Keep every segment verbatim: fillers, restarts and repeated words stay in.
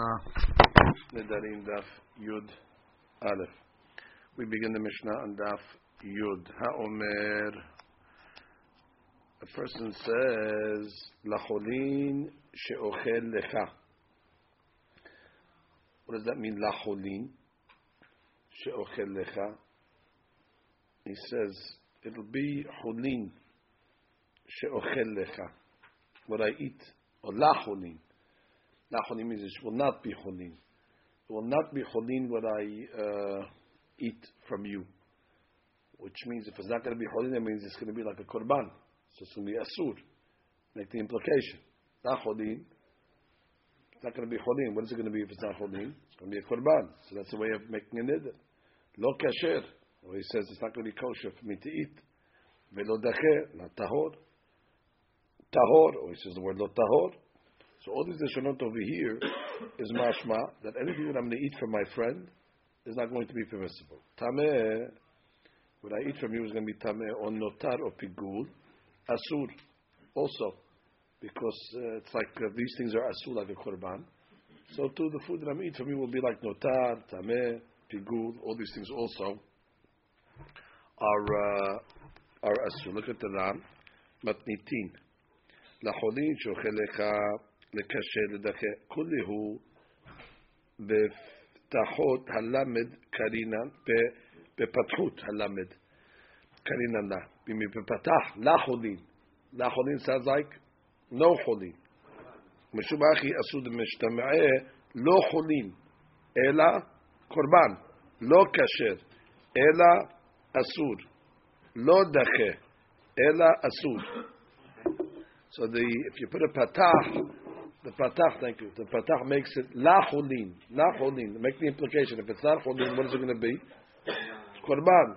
Mishnah Nedarim Daf Yud Aleph. We begin the Mishnah on Daf Yud. HaOmer. The person says Lacholin she'ochel lecha. What does that mean? Lacholin she'ochel lecha. He says it'll be Holin she'ochel lecha. What I eat or lacholin. Lacholin means it will not be cholin. It will not be cholin what I uh, eat from you. Which means if it's not going to be cholin, it means it's going to be like a korban. So it's going to be asur. Make the implication. Lacholin. It's not going to be cholin. What is it going to be if it's not cholin? It's going to be a korban. So that's the way of making a neder. Lo kasher. Or he says it's not going to be kosher for me to eat. Velo dacher. Not tahor. Tahor. Or he says the word lo tahor. So all these lashonot over here is mashma that anything that I'm going to eat from my friend is not going to be permissible. Tameh, what I eat from you is going to be tameh on notar or pigul, asur, also because uh, it's like uh, these things are asur like a korban. So too the food that I'm eating from you will be like notar, tameh, pigul. All these things also are uh, are asur. Look at the ram matnitin lacholin shocheleka. לקשה לדחה כולהו בפתחות הלמד קרינן בפתחות הלמד קרינן לה בפתח לחולין לחולין sounds like no חולין משום אחי אסוד משתמעי לא חולין אלא קורבן לא כשר אלא אסור לא דחה אלא אסור. So the if you put a patah, the patach, thank you. The patach makes it la cholin, la cholin. Make the implication. If it's not cholin, what is it going to be? Korban,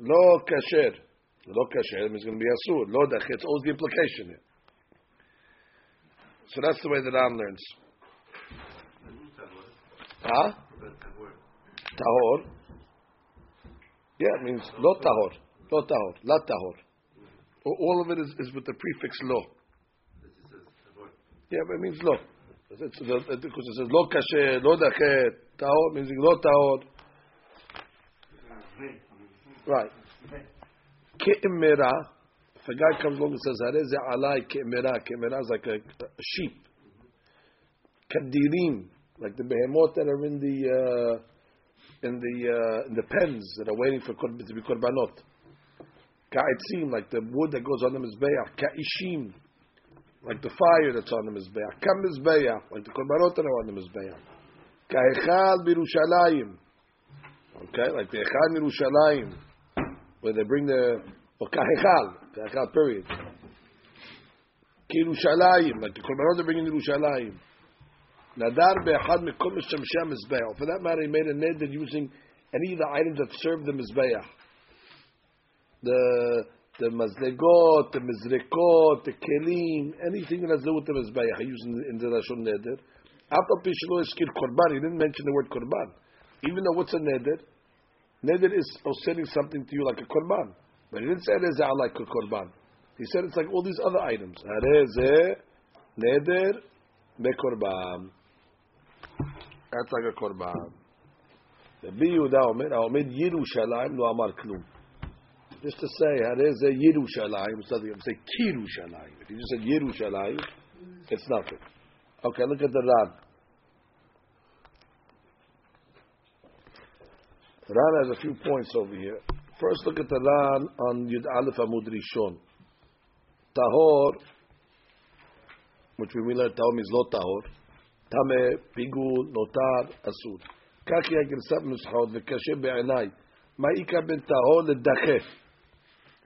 lo kasher, lo kasher. It's going to be asur, lo dach. It's always the implication here. So that's the way the Ram learns. Huh? Tahor. Yeah, it means lo tahor, lo tahor, la tahor. All of it is, is with the prefix lo. Yeah, but it means lo. Because it says lo kasher, lo dachet, taor, means lo taor. Right. Ke'emera, if a guy comes along and says, Hareze alai ke'emera, ke'emera is like a, a sheep. Kadirim, like the behemoth that are in the uh, in the uh, in the pens that are waiting for to be korbanot. Ka'etzim, like the wood that goes on the mizbeach. Ka'ishim. Like the fire that's on the mizbeach, kam mizbeach, like the korbanot that are on the mizbeach. Ka'echal b'Yerushalayim, okay, like the echal b'Yerushalayim, where they bring the or ka'echal, ka'echal period. K'Yerushalayim, like the korbanot they bring in Yerushalayim. Nadar be'echad mikol mishamshei mizbeach. For that matter, he made a neder using any of the items that serve the mizbeach. The The mazlegot, the mizrekot, the kelim, anything that has to do with the mizbeach, I use in the lashon neder. After pishlo eskir korban, he didn't mention the word korban, even though what's a neder? Neder is sending something to you like a korban, but he didn't say rezeh like a korban. He said it's like all these other items. Rezeh, neder, mekorban. That's like a korban. The Yehuda Omer, Omer Yerushalayim lo amar klum. Just to say, there's a Yerushalayim, it's nothing. I'm saying Kirushalayim. If you just said Yerushalayim, it's nothing. Okay, look at the Ran. Ran has a few points over here. First, look at the Ran on Yud Aleph Amud Rishon. Tahor, which we learn Tahor means not Tahor. Tameh, Pigul, Notar, Asur. Kaki Agirsab Nushot, Vekashe Be'enai. Ma'ika ben tahor le'dacheh.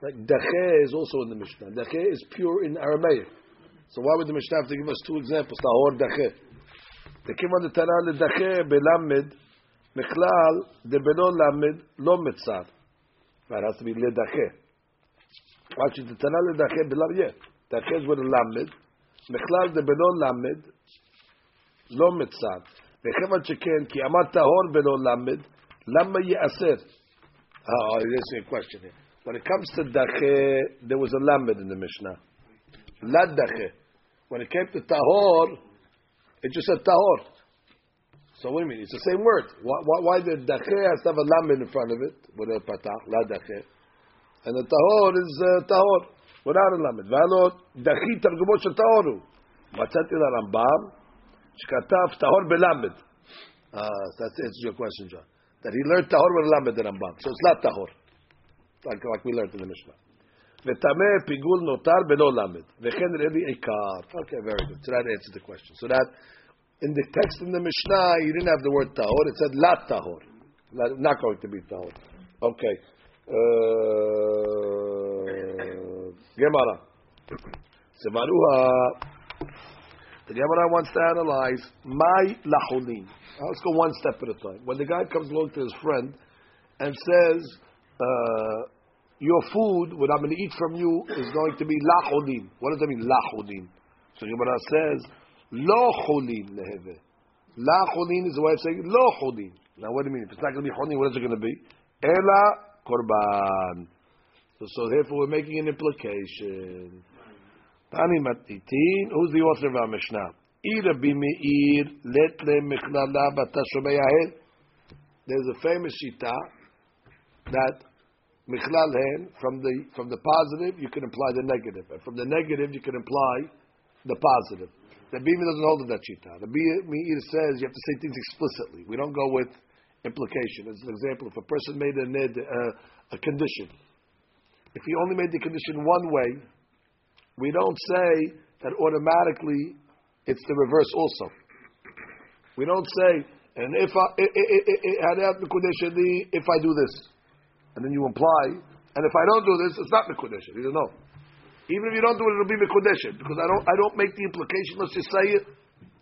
Like dacheh is also in the Mishnah. Dacheh is pure in Aramaic. So why would the Mishnah have to give us two examples? Tahor dacheh. They came on the Tanah le'dacheh be'lamed. Mechlal de'belo lamed lo metzar. That has to be le'dacheh. Actually, the Tanah le'dacheh be'lamed. Yeah. Dacheh is with a lamed. Mechlal de'belo lamed lo metzar. Mechevan sheken ki amar tahor be'lo lamed. Lama ye'aser. Oh, you're asking a question here. When it comes to dacheh, there was a lamed in the Mishnah. Lad dacheh. When it came to tahor, it just said tahor. So what do you mean? It's the same word. Why, why, why the dacheh has to have a lam in front of it? With a patach, la dacheh. And the tahor is uh, tahor. Without a lam. V'alo dachi targumot shel tahoru. Matzati l'Rambam, shkatav tahor belamed. Uh, that's the answer to your question, John. That he learned tahor with lamed in Rambam. So it's not tahor. Like, like we learned in the Mishnah. V'tameh pigul notar belo lamed. V'chen revi ikar. Okay, very good. So that answers the question. So that, in the text in the Mishnah, you didn't have the word tahor. It said la tahor. Not, not going to be tahor. Okay. Gemara. Uh, the Gemara wants to analyze my lahulin. Let's go one step at a time. When the guy comes along to his friend and says, uh, your food, what I'm going to eat from you, is going to be lahulin. What does that mean, lahulin? So Gemara says, Lo chulin leheve. La chulin is the way of saying lo chulin. Now what do you mean? If it's not going to be chulin, what is it going to be? Ela korban. So, so therefore we're making an implication. Tani matitin. Who's the author of our Mishnah? Ira bimeir letle mechlala batashomeyahel. There's a famous shita that mechlalen from the from the positive you can imply the negative, and from the negative you can imply the positive. The Bimi doesn't hold of that shita. The Bimi says you have to say things explicitly. We don't go with implication. As an example, if a person made a, ned, uh, a condition, if he only made the condition one way, we don't say that automatically it's the reverse also. We don't say, and if I if I do this, and then you imply, and if I don't do this, it's not the condition. You don't know. Even if you don't do it, it'll be mekudeshet, because I don't I don't make the implication unless you say it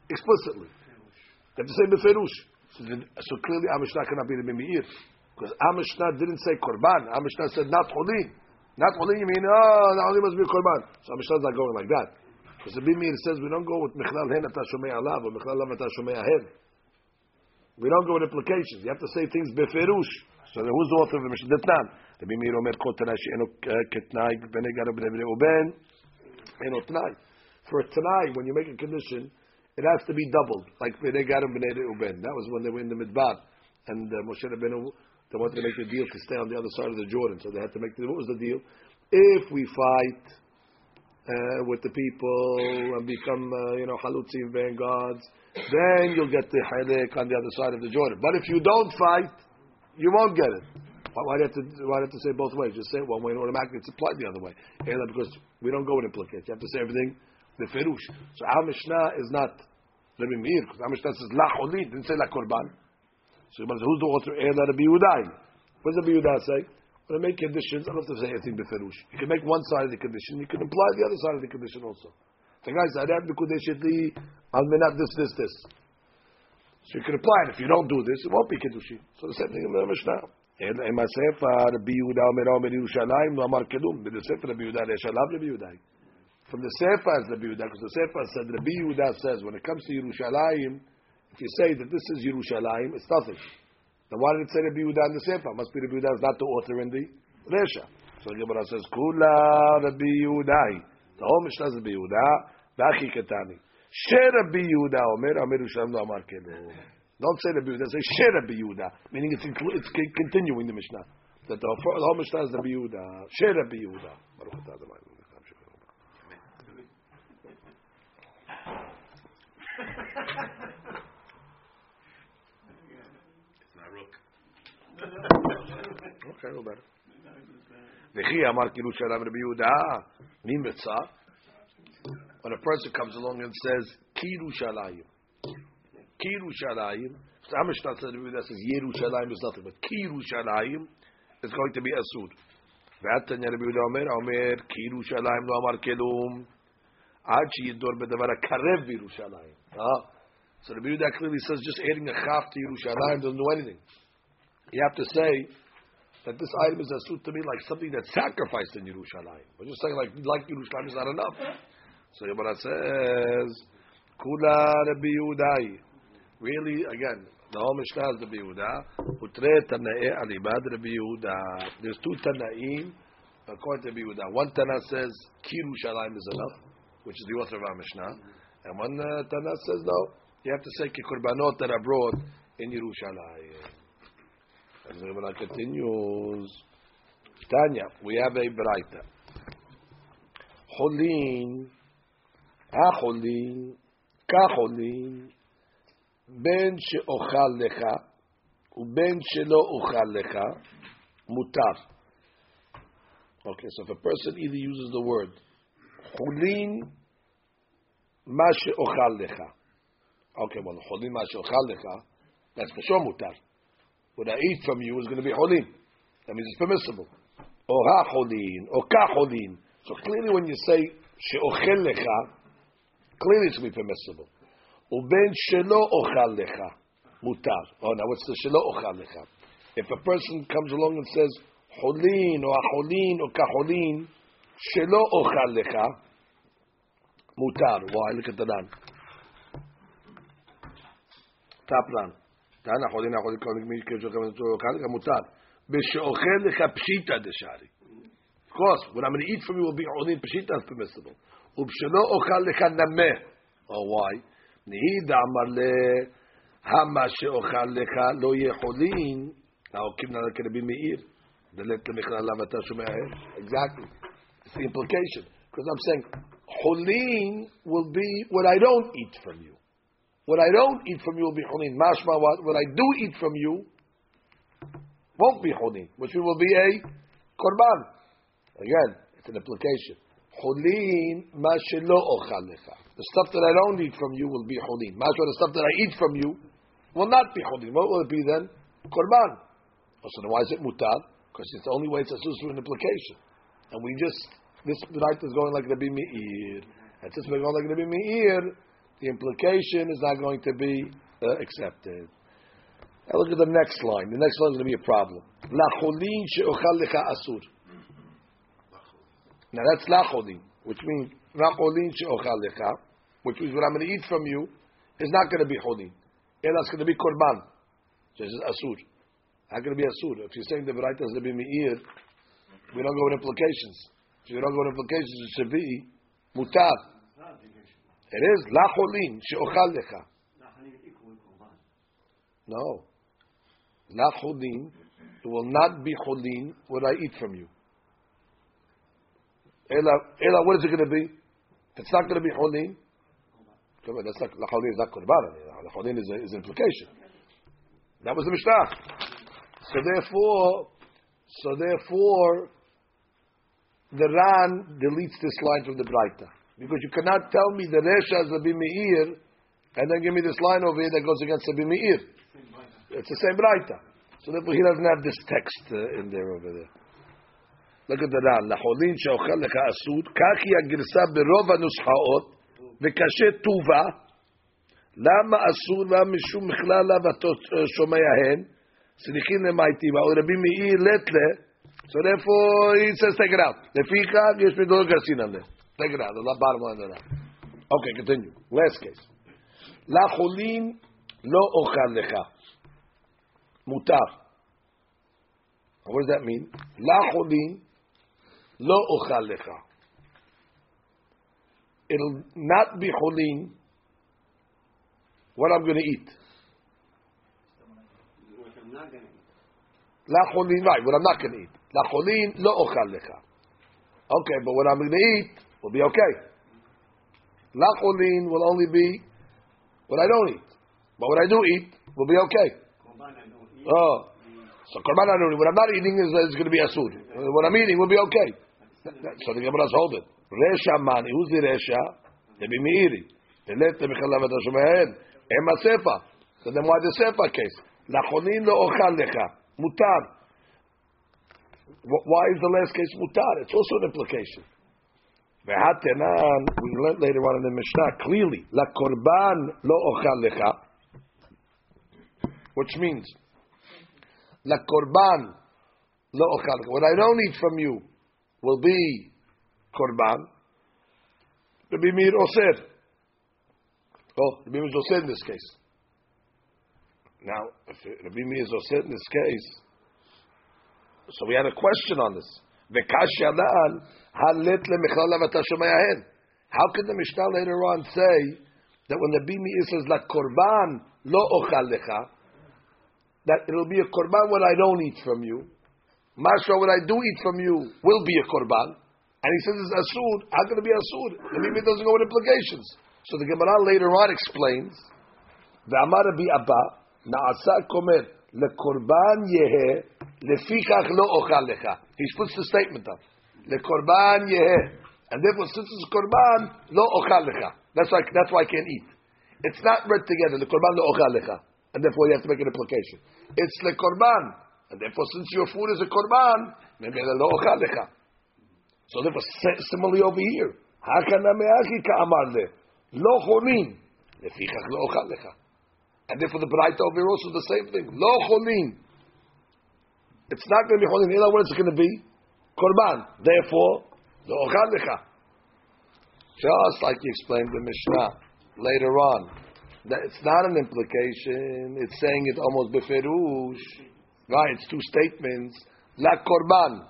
explicitly. You have to say beferush. So, so clearly, Amishna cannot be the Bimeir, because Amishna didn't say korban. Amishna said not holin. Not holin, you mean oh, the holin must be korban. So Amishna's not going like that, because the Bimeir says we don't go with mechlal hen ata shomei alav or mechlal lav ata shomei ahed. We don't go with implications. You have to say things beferush. So then who's the author of the Mishnah? Datnan. Rabbi Meir Omer Kotana She'eno Ketnai B'nei Garav B'nei Oben Eno Tnai. For a Tnai, when you make a condition, it has to be doubled, like B'nei Garav B'nei Oben. That was when they were in the Midbar, and uh, Moshe Rabbeinu, they wanted to make a deal to stay on the other side of the Jordan, so they had to make the deal. What was the deal? If we fight uh, with the people and become, uh, you know, halutzim vanguards, then you'll get the halek on the other side of the Jordan. But if you don't fight, you won't get it. Why do you have to, why do you have to say both ways? Just say it one way and automatically it's applied the other way. And because we don't go with implications. You have to say everything the ferush. So our Mishnah is not Rabbi Meir, because our Mishnah says la cholin, didn't say la korban. So who's the author? Ela Rabbi Yehuda. What does Rabbi Yehuda say? When I make conditions, I don't have to say anything the ferush. You can make one side of the condition, you can imply the other side of the condition also. So guys, I have the kudeshitli, I'll menat this, this, this. So you can apply it. If you don't do this, it won't be kiddushi. So the same thing in the Mishnah. עם הספר רבי יהודה אומר אומר ירושלים לא אמר כלום. בספר רבי יהודה יש עליו רבי יהודה. From the sefer is Rabbi Yehuda, because the sefer said Rabbi Yehuda says when it comes to Yerushalayim, if you say that this is Yerushalayim, it's nothing. Then why did it say Rabbi Yehuda in the sefer? Must be Rabbi Yehuda is not the author in the Resha. So the Gemara says Kula Rabbi Yehuda. The whole Mishnah is Rabbi Yehuda. V'achi katani. She Rabbi Yehuda Omer Omer Yerushalayim lo amar kelum. Don't say Rabbi Yehuda, say She Rabbi Yehuda, meaning it's, inclu- it's c- continuing the Mishnah. That the whole Mishnah is Rabbi Yehuda, She Rabbi Yehuda. It's not Rook. Okay, no better. V'chi amar kilu she'elav Rabbi Yehuda, mi mitzah. When a person comes along and says, Kilu shalayim. Ki Yerushalayim, so our Mishnah says Yerushalayim is nothing, but Ki Yerushalayim is going to be Asur. V'atanya Rabbi Yehuda Omer, Omer Ki Yerushalayim lo amar kelum, ad sheyidor b'davar hakarev Yerushalayim. So Rabbi Yehuda clearly says just adding a chaf to Yerushalayim doesn't do anything. You have to say that this item is Asur to me like something that's sacrificed in Yerushalayim. We're just saying like like Yerushalayim is not enough. So Yomara says Kula Rabbi Yehuda. Really, again, the whole Mishnah is Rabbi Yehuda. Utre Tana'e Alibad Rabbi Yehuda. There's two Tana'im according to Rabbi Yehuda. One Tana says, Ki Yerushalayim is enough, which is the author of our Mishnah. And one uh, Tana says, no, You have to say Kurbanot that are brought in Yerushalayim. And the Gemara continues. Tanya, we have a Braita. Cholin, acholin, kacholin, ben she'ochal lecha, uben she'lo ochal lecha, mutar. Okay, so if a person either uses the word Cholin ma she'ochal lecha. Okay, well, Cholin ma she'ochal lecha, that's for sure mutar. What I eat from you is going to be Cholin. That means it's permissible. Or ha Cholin, or ka Cholin. So clearly when you say she'ochel lecha, clearly it's going to be permissible. Uben shelo ochal lecha, mutar. Oh, now what's the shelo ochal lecha? If a person comes along and says Cholin, or acholin, or kacholin, shelo ochal lecha, mutar. Why? Look at the line. Top line. Tana cholin, acholin, kacholin, shelo ochal lecha, mutar. B'sheochel lecha pshita deshari. Of course, what I'm going to eat from you will be only pshita, is permissible. Ubshelo ochal lecha nameh. Oh, why? Nihid amar le hama sheochal lecha lo yecholin. Now, kibna that can be meir. The letter mechal lavata shumeh. Exactly, it's the implication. Because I'm saying cholin will be what I don't eat from you. What I don't eat from you will be cholin. Mashma, what what I do eat from you won't be cholin, which will be a korban. Again, it's an implication. Cholin ma shelo ochal lecha. The stuff that I don't eat from you will be cholin. Mashma, the stuff that I eat from you will not be cholin. What will it be then? Korban. So why is it mutar? Because it's the only way it's associated with an implication. And we just, this night is going like Rabbi Meir. And since we're going like Rabbi Meir, the implication is not going to be uh, accepted. Now look at the next line. The next line is going to be a problem. La cholin she'ochal lecha asur. Now that's lacholin, which means lacholin she'ochal lecha, which means what I'm going to eat from you is not going to be cholin. It's going to be korban. So it says asur. How can it be asur? If you're saying the beraita is Rabbi Meir, we don't go with implications. If you don't go with implications, it should be mutar. It is lacholin she'ochal lecha. No, lacholin, it will not be cholin what I eat from you. Ela, Ela, what is it going to be? It's not going to be Holin. That's not, Holin is not Qurban. Holin is an implication. That was the Mishnah. So therefore, so therefore, the Ran deletes this line from the Braita. Because you cannot tell me the Resha is Rabbi Meir, and then give me this line over here that goes against Rabbi Meir. It's the same Braita. So therefore he doesn't have this text uh, in there over there. Look at the Ran. Lacholin she'ochal lecha asur. Kachi hagirsa berov hanuschaot vekashe tuva. Lama asur v'mishum michlal lavatot shomayahen. Silichin le'maitiva. Or Rabbi Meir letle. So therefore he says take it out. Lefika yesh midol garsin ale. Take it out. The bottom line of that. Okay, continue. Last case. Lacholin lo ochal lecha. Mutar. What does that mean? Lacholin. Lo ochal lecha. It'll not be cholin what I'm going to eat. La cholin, right, what I'm not going to eat. La cholin, lo ochal lecha. Okay, but what I'm going to eat will be okay. La cholin will only be what I don't eat. But what I do eat will be okay. Oh, so korban I don't eat. What I'm not eating is, is going to be asur. What I'm eating will be okay. So the Gemara hold it. Resha mani. Who's the Resha? Rabbi Meiri. Elete mechalavat Hashemayel. Ema sefa. So then why the sefa case? Lacholin lo ochal lecha. Mutar. Why is the last case mutar? It's also an implication. Vehatenan. We learned later on in the Mishnah clearly. La korban lo ochal lecha. Which means la korban lo ochal lecha. What I don't eat from you will be korban. Rabbi Meir osir. Oh, Rabbi Meir is osir in this case. Now, if Rabbi Meir is osir in this case, so we had a question on this. How can the Mishnah later on say that when the Bimi says la korban lo ochal lecha, that it'll be a korban when I don't eat from you. Mashra, when I do eat from you, will be a korban. And he says it's asur. How can it be asur? The Bimi doesn't go with implications. So the Gemara later on explains ve'amar Rabbi Abba na'asa komer lekorban yehe lefichach lo ochal lecha. He puts the statement up lekorban yehe. And therefore, since it's korban, lo ochal lecha. That's why. That's why I can't eat. It's not read together. The korban lo ochal lecha, and therefore you have to make an implication. It's le korban, and therefore since your food is a korban, maybe lo ochal lecha. So therefore, similarly over here, hakana me'achi ka'amar le lo cholin lefichach lo ochal lecha, and therefore the beraita over here also the same thing. Lo cholin. It's not going to be cholin. You know what it's going to be? Korban. Therefore. Just like you explained the Mishnah later on, that it's not an implication, it's saying it almost beferush, right? It's two statements, la korban,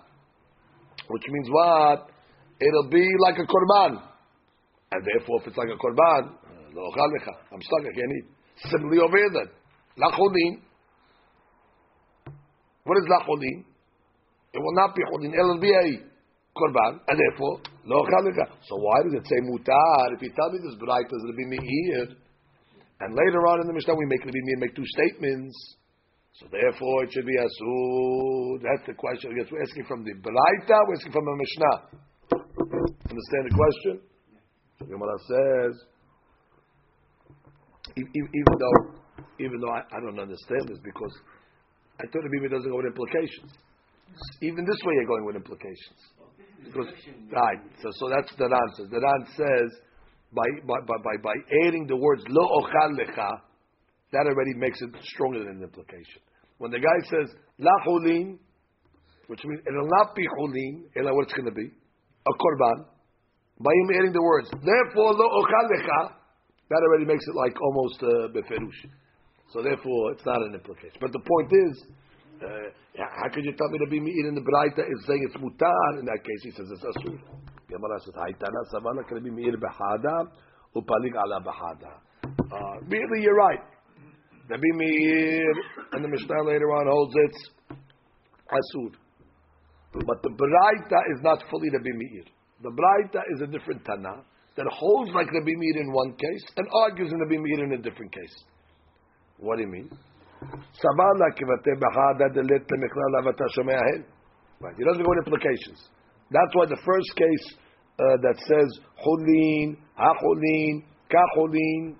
which means what? It'll be like a korban, and therefore if it's like a korban, I'm stuck, I can't eat. Similarly over here then, la chodin. What is la chodin? It will not be chodin, it'll be a korban, and therefore lo chalika. So why does it say mutar? If you tell me this beraita is Rabbi Meir, and later on in the Mishnah we make Rabbi Meir make two statements, so therefore it should be asur. That's the question. Yes, we're asking from the beraita. We're asking from the Mishnah. Understand the question? The Gemara says, even though, even though I, I don't understand this because I thought Rabbi Meir doesn't go with implications. Even this way you're going with implications. Because, right, so so that's the Ran says. The Ran says by by by by adding the words lo ochal lecha, that already makes it stronger than an implication. When the guy says la chulin, which means it'll not be chulin, it'll what it's going to be a korban. By him adding the words therefore lo ochal lecha, that already makes it like almost uh, beferush. So therefore, it's not an implication. But the point is. Uh, yeah, how could you tell me to be meat in the Braita is saying it's mutar? In that case, he says it's asur. Gemara says, "Haitana savana can be meir behada upalik ala behada." Uh, really, you're right. The be meir and the Mishnah later on holds it's asur, but the Braita is not fully the be meir. The Braita is a different Tana that holds like the be meir in one case and argues in the be meir in a different case. What do you mean? Right, he doesn't go with implications. That's why the first case uh, that says chulin, hachulin, kachulin,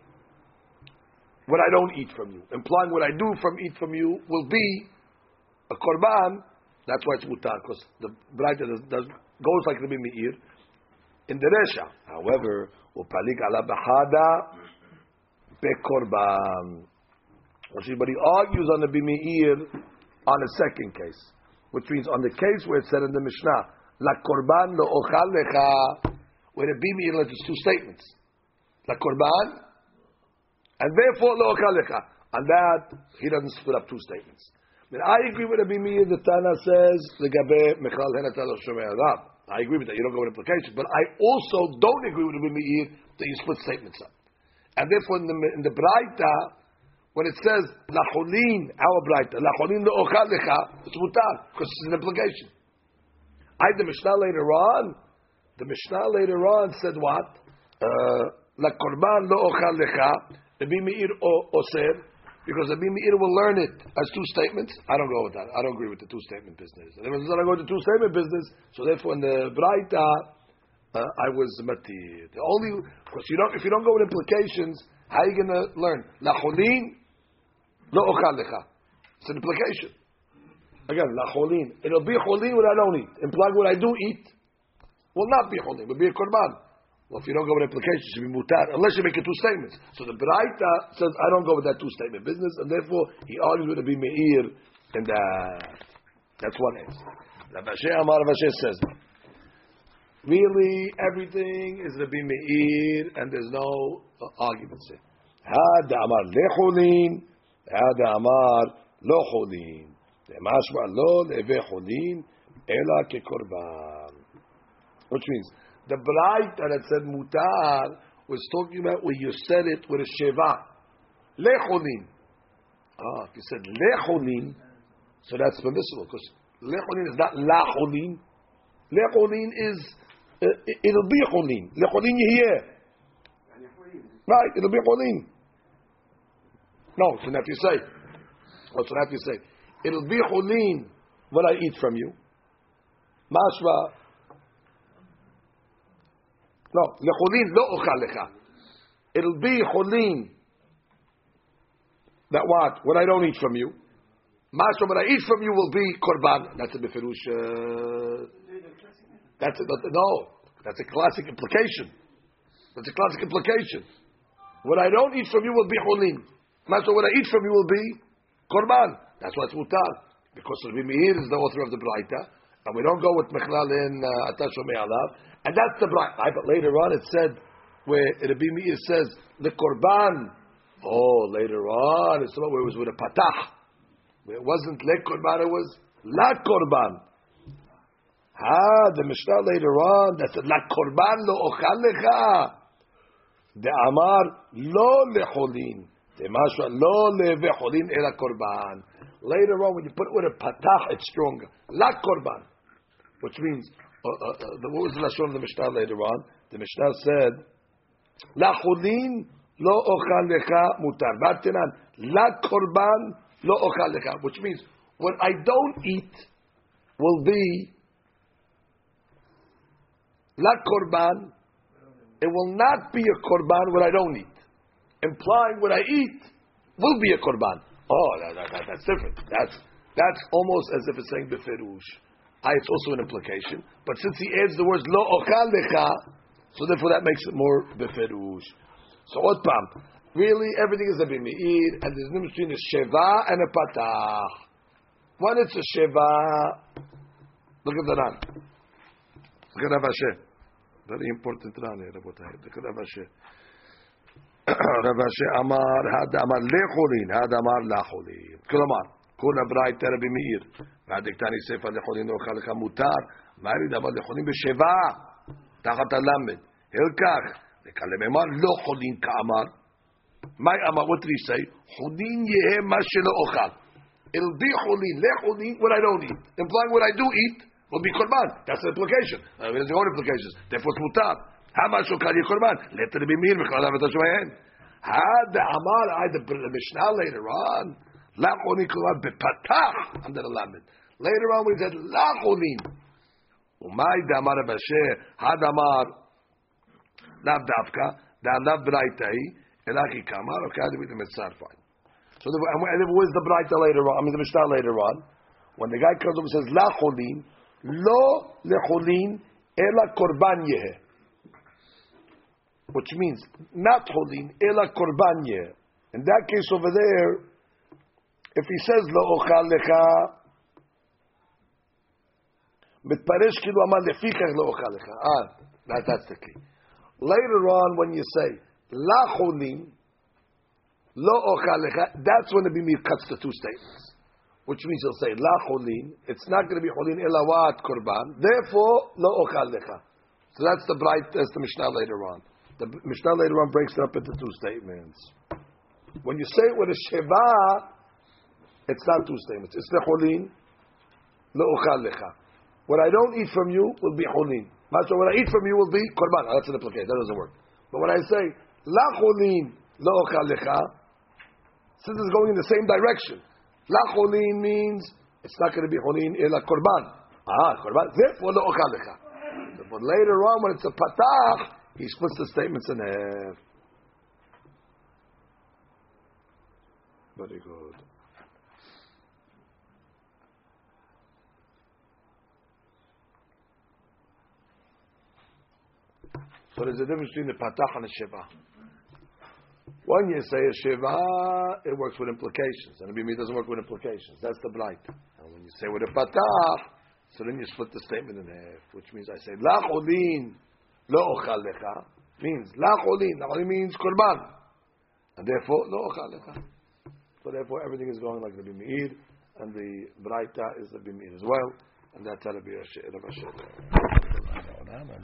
what I don't eat from you, implying what I do from eat from you will be a korban. That's why it's mutar, because the brayta does, does goes like Rabbi Meir in the resha. However, upalik ala b'chada bekorban. But he argues on the Bimeir on a second case, which means on the case where it said in the Mishnah, La Korban lo ochal lecha, where the Bimeir lets us two statements, La Korban, and therefore lo ochal lecha. On that, he doesn't split up two statements. But I agree with the Bimeir, the Tana says, Legabe mechal henatalo shomei alav. I agree with that, you don't go with implications, but I also don't agree with the Bimeir that you split statements up. And therefore, in the, in the Braita, when it says lacholin, our brayta lacholin lo ochal lecha, it's mutar because it's an implication. I the Mishnah later on, the Mishnah later on said what la korban lo ochal lecha. Rabbi Meir oser, because Rabbi Meir will learn it as two statements. I don't go with that. I don't agree with the two statement business. And everyone's not going to go to two statement business. So therefore, in the brayta, uh, I was matir. The only because you don't if you don't go with implications, how are you going to learn lacholin? Lo ochal lecha. It's an implication. Again, la cholin. It'll be cholin when I don't eat. Implying what I do eat will not be cholin. It will be a korban. Well, if you don't go with implications, it should be mutar. Unless you make it two statements. So the Beraita says, I don't go with that two-statement business, and therefore, he argues with Rabbi Meir, and uh, that's one answer. Rabashe Amar Rabashe says, really, everything is Rabbi Meir, and there's no uh, arguments here. Had Amar lecholin. هذا أمر لا خولين، ما أشبه لا لبي خولين إلا كقربان. Which means the bright that said mutar was talking about when you said it with a sheva. Lechonin. Ah, if you said lechonin, so that's permissible, because lechonin is not lachonin. Lechonin is, uh, it'll be chonin. Lechonin yehiyeh. Right, it'll be chonin. No, it's not you say. What's not you say? It'll be chonin when I eat from you. Mashva. No, lechulin lo ochalecha. It'll be chulin. That what? When I don't eat from you, mashma. When I eat from you, will be korban. That's a beferush. Uh, that's a, no. That's a classic implication. That's a classic implication. When I don't eat from you, will be chulin. Mashma. When I eat from you, will be korban. That's what's mutar, because Rabbi Meir is the author of the Braita. And we don't go with Mechlal in Atasho Me'alav. And that's the Braita. But later on it said, where Rabbi Meir says, the Korban. Oh, later on, it's where it was with a Patah. It wasn't Le Korban, it was La Korban. Ah, the Mishnah later on, that said, La Korban lo ochalecha. The Amar lo lecholin. The Masha lo levecholin ela Korban. Later on, when you put it with a patah, it's stronger. La korban, which means uh, uh, uh, the, what was the lashon of the Mishnah later on? The Mishnah said, La chulin lo ochal lecha mutar batinan. La korban lo ochal lecha, which means when I don't eat, will be la korban. It will not be a korban when I don't eat, implying when I eat will be a korban. Oh, that, that, that, that's different. That's that's almost as if it's saying beferush. Ah, it's also an implication. But since he adds the words lo ochal lecha, so therefore that makes it more beferush. So od pam, really everything is a b'meir, and there's no between a sheva and a patah. When it's a sheva, look at the ran. Look at Rav Asher. Very important ran here, Rabotay. Look at Rav Asher. Rav Asher Amar, had Amar lecholin, had Amar lacholin. Kulamar, kula brayta Rabbi Meir. V'adiktani sefer lecholin ochalcha mutar. Ma'arid Amar lecholin b'sheva. Tachat alamed. Hilkach. Lekalem Amar locholin ka'amar. My Amar, what did he say? Cholin yehem mashelo ochal. It'll be cholin, lecholin, what I don't eat. Implying what I do eat will be korban. That's the implication. I mean, there's no implications. Therefore, it's mutar. Hamashu kari korban. Let it be mir mechalad v'tashmayin. Had the amar, I the Mishnah later on. Lachoni korban bepatah under the lamed. Later on we said lachonim. Umay the amar b'asher had amar lav davka da lav braytei elachi kamar. Okay, I didn't mitzar fine. So and there was the brayta later on. I mean the Mishnah later on. When the guy comes up and says lachonim, lo lechonim ela korban yeh. Which means not cholin ela korban yeh. In that case over there, if he says lo ochal lecha, mitparesh kilu amar lefikach lo ochal lecha. Ah, that, that's the key. Later on, when you say la cholin lo ochal lecha, that's when the bimir cuts the two statements. Which means he'll say la cholin. It's not going to be cholin ela wat korban. Therefore lo ochal lecha. So that's the bright. That's the Mishnah later on. The Mishnah later on breaks it up into two statements. When you say it with a sheva, it's not two statements. It's lecholin, leochal lecha. What I don't eat from you will be cholin. Masha, what I eat from you will be korban. Oh, that's an implication. That doesn't work. But when I say la cholin, leochal lecha, since it's going in the same direction, la cholin means it's not going to be cholin ela korban. Ah, korban. Therefore leochal lecha. But later on, when it's a patach, he splits the statements in half. Very good. So there's a difference between the patach and the sheva. When you say a sheva, it works with implications. And it doesn't work with implications. That's the blight. And when you say with a patach, so then you split the statement in half. Which means I say, la chodin. Lo ochal lecha means la cholin. La cholin means korban, and therefore lo ochal lecha. So therefore everything is going like the Bimeir, and the Braita is the Bimeir as well, and that's how the Bimeir.